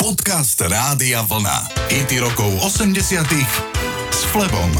Podcast Rádia Vlna. Hity rokov 80-tých s Flebom.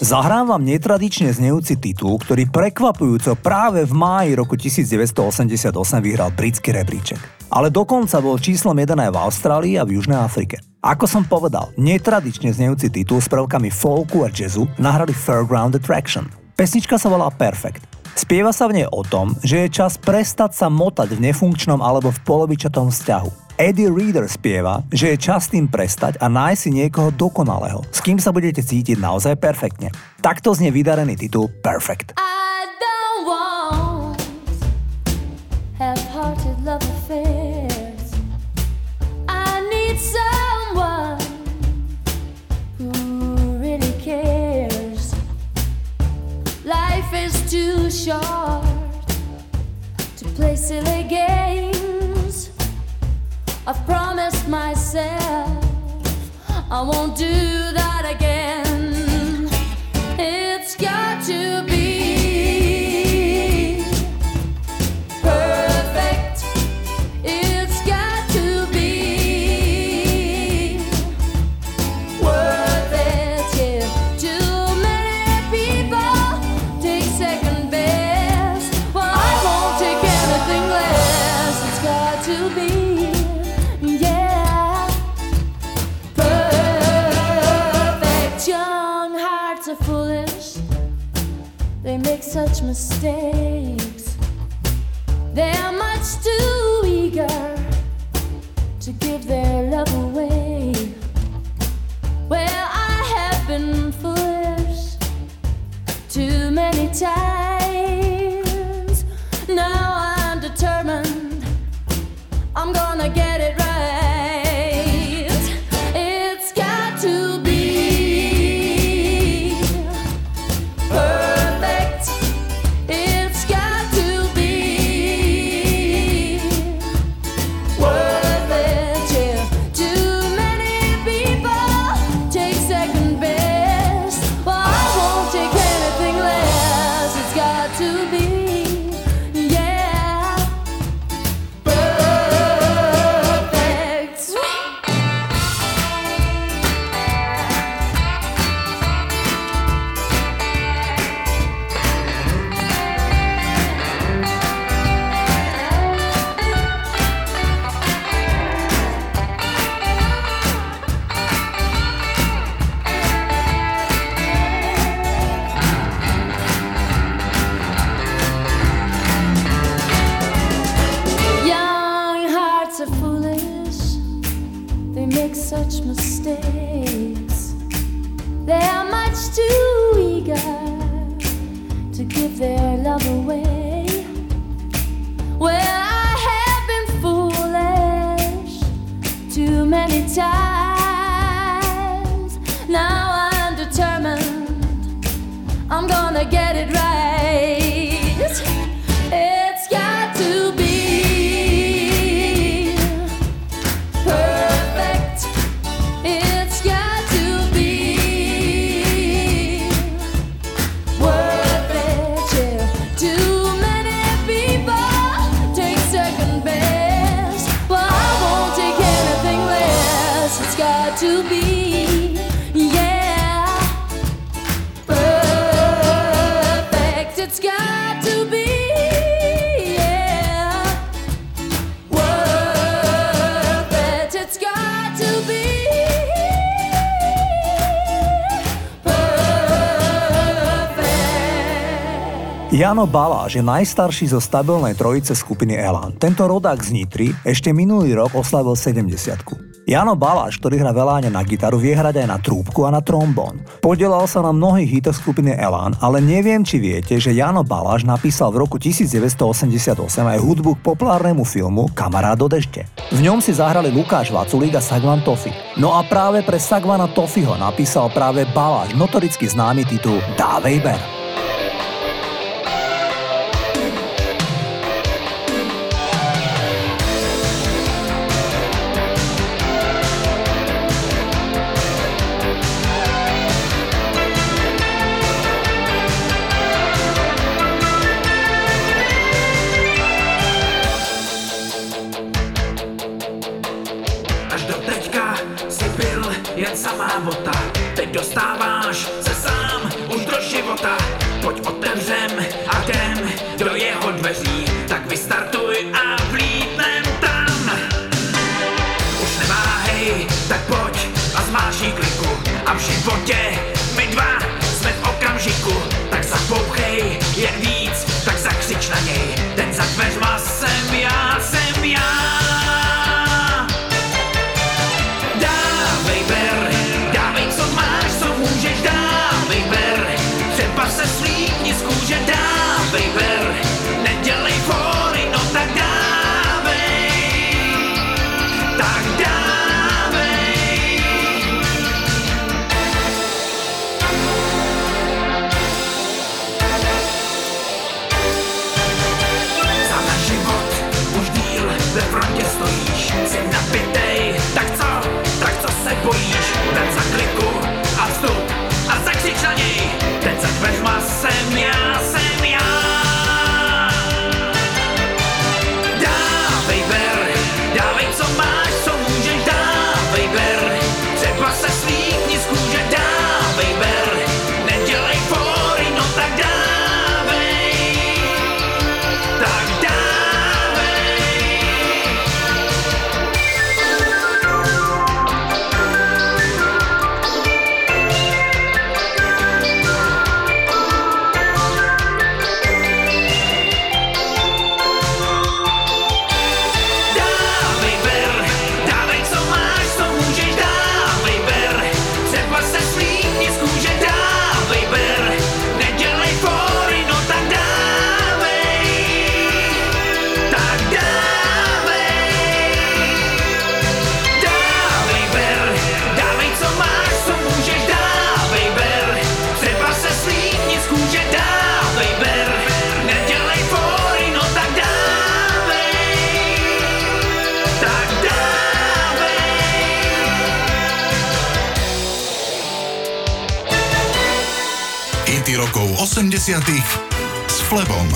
Zahrávam netradične znejúci titul, ktorý prekvapujúco práve v máji roku 1988 vyhral britský rebríček. Ale dokonca bol číslom 1 aj v Austrálii a v Južnej Afrike. Ako som povedal, netradične znejúci titul s prvkami folku a jazzu nahrali Fairground Attraction. Pesnička sa volá Perfect. Spieva sa v nej o tom, že je čas prestať sa motať v nefunkčnom alebo v polovičatom vzťahu. Eddie Reader spieva, že je čas tým prestať a nájsť si niekoho dokonalého, s kým sa budete cítiť naozaj perfektne. Takto znie vydarený titul Perfect. I don't want half-hearted love affairs. I need someone who really cares. Life is too short to play silly games. I've promised myself I won't do that again. It's got to be perfect. It's got to be worth it. Yeah. Too many people take second best. Well, I won't take anything less. It's got to be. Such mistakes, they're much too eager to give their love away. Well, I have been foolish too many times. Now I'm determined, I'm gonna get it right. Jano Baláš je najstarší zo stabilnej trojice skupiny Elan. Tento rodák z Nitry ešte minulý rok oslavil 70. Jano Baláš, ktorý hrá v Eláne na gitaru, vie hrať aj na trúbku a na trombón. Podielal sa na mnohých hitoch skupiny Elan, ale neviem, či viete, že Jano Baláš napísal v roku 1988 aj hudbu k populárnemu filmu Kamarát do dešte. V ňom si zahrali Lukáš Vaculík a Sagvan Tofi. No a práve pre Sagvana Tofiho napísal práve Baláš notoricky známy titul Dávej ber. doteďka si byl jen samá vota, teď dostáváš se sám už do života. Pojď otevřem a jdem do jeho dveří, tak vystartuj a vlítnem tam. Už neváhej, tak pojď a zmáš jí kliku a v životě my dva jsme v okamžiku. Tak zapouchej jen víc, tak zakřič na něj, ten za dveřma jsem já. Rokov 80 s Flebom.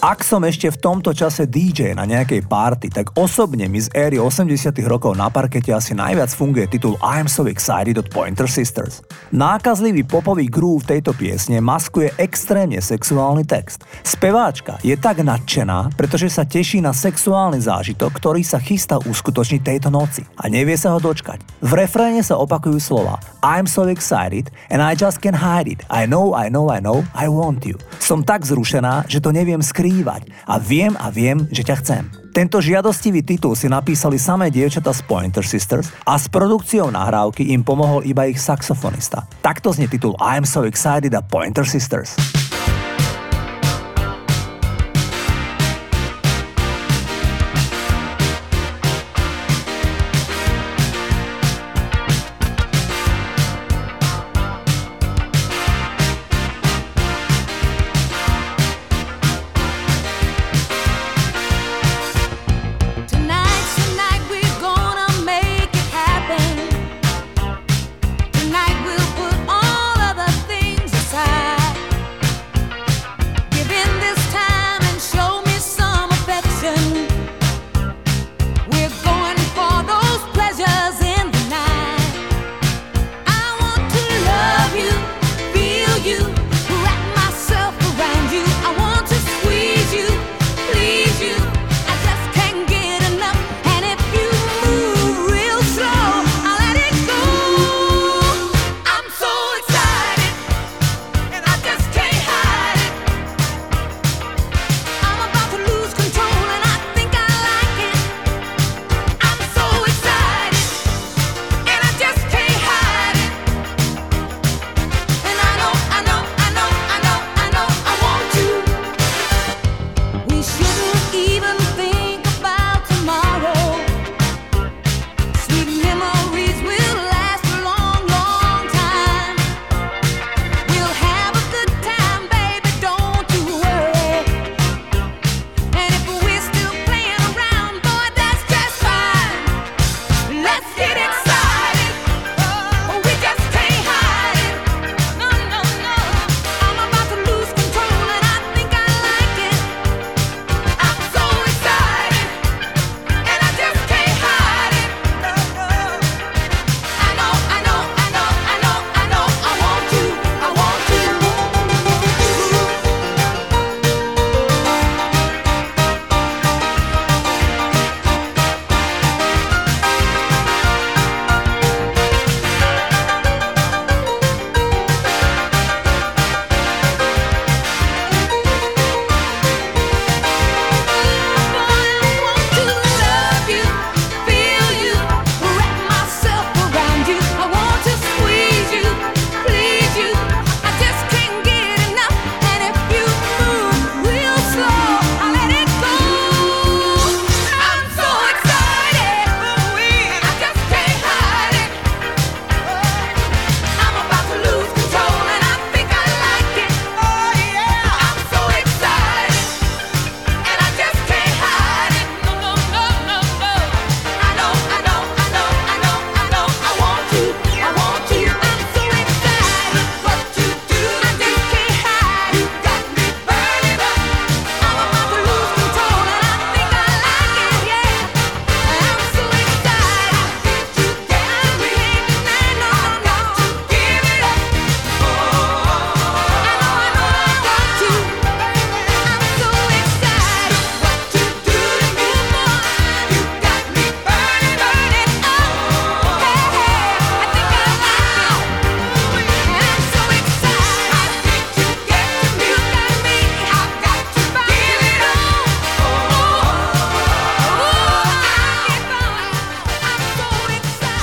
Ak som ešte v tomto čase DJ na nejakej party, tak osobne mi z éry 80 rokov na parkete asi najviac funguje titul I'm So Excited od Pointer Sisters. Nákazlivý popový groove tejto piesne maskuje extrémne sexuálny text. Speváčka je tak nadšená, pretože sa teší na sexuálny zážitok, ktorý sa chystá uskutočniť tejto noci a nevie sa ho dočkať. V refréne sa opakujú slova I'm so excited and I just can't hide it. I know, I know, I know, I want you. Som tak zrušená, že to neviem skrývať a viem, že ťa chcem. Tento žiadostivý titul si napísali samé dievčatá z Pointer Sisters a s produkciou nahrávky im pomohol iba ich saxofonista. Takto znie titul I'm so excited a Pointer Sisters.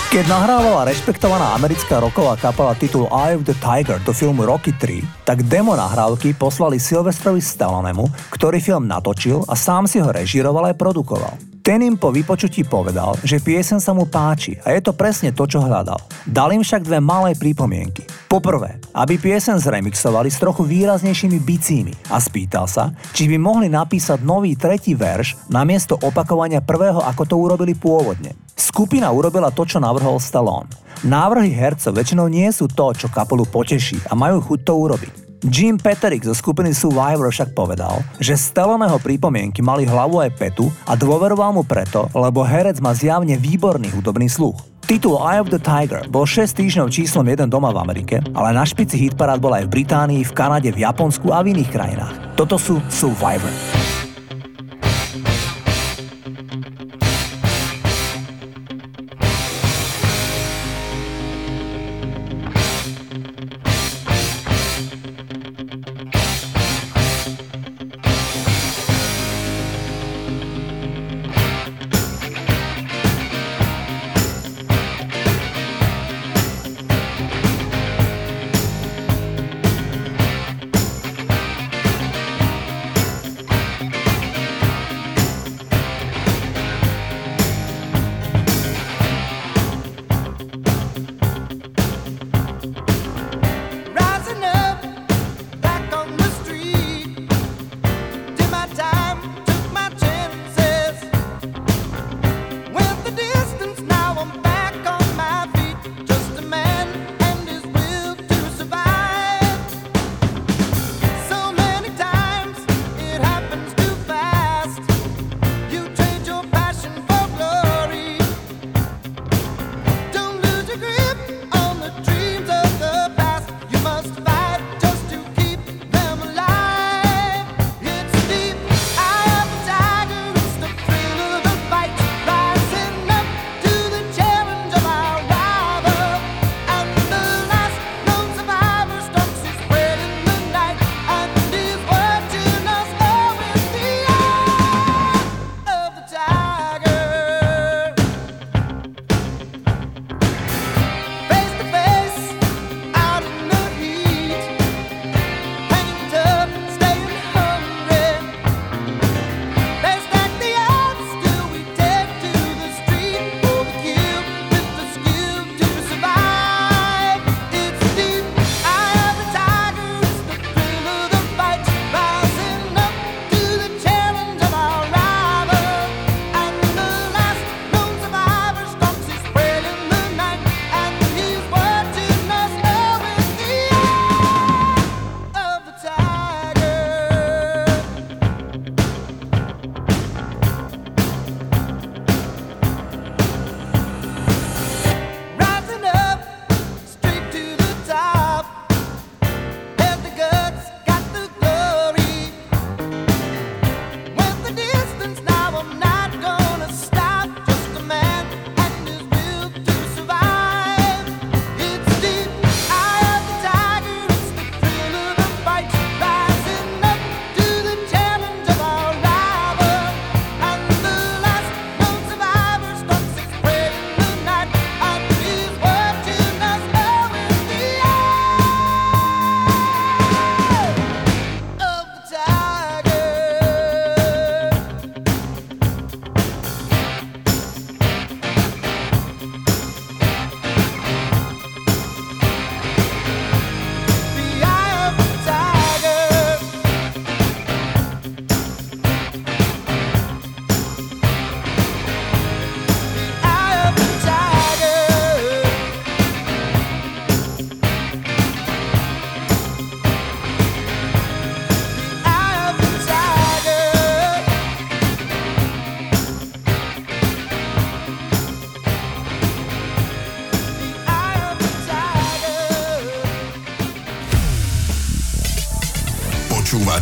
Keď nahrávala rešpektovaná americká rocková kapela titul Eye of the Tiger do filmu Rocky 3, tak demo nahrávky poslali Sylvesterovi Stallonemu, ktorý film natočil a sám si ho režíroval a produkoval. Ten im po vypočutí povedal, že pieseň sa mu páči a je to presne to, čo hľadal. Dal im však dve malé pripomienky. Poprvé, aby pieseň zremixovali s trochu výraznejšími bicími a spýtal sa, či by mohli napísať nový tretí verš namiesto opakovania prvého, ako to urobili pôvodne. Skupina urobila to, čo navrhol Stallone. Návrhy hercov väčšinou nie sú to, čo kapelu poteší a majú chuť to urobiť. Jim Petrik zo skupiny Survivor však povedal, že Stalloneho pripomienky mali hlavu aj petu a dôveroval mu preto, lebo herec má zjavne výborný hudobný sluch. Titul Eye of the Tiger bol 6 týždňov číslom 1 doma v Amerike, ale na špici hitparád bol aj v Británii, v Kanade, v Japonsku a v iných krajinách. Toto sú Survivor.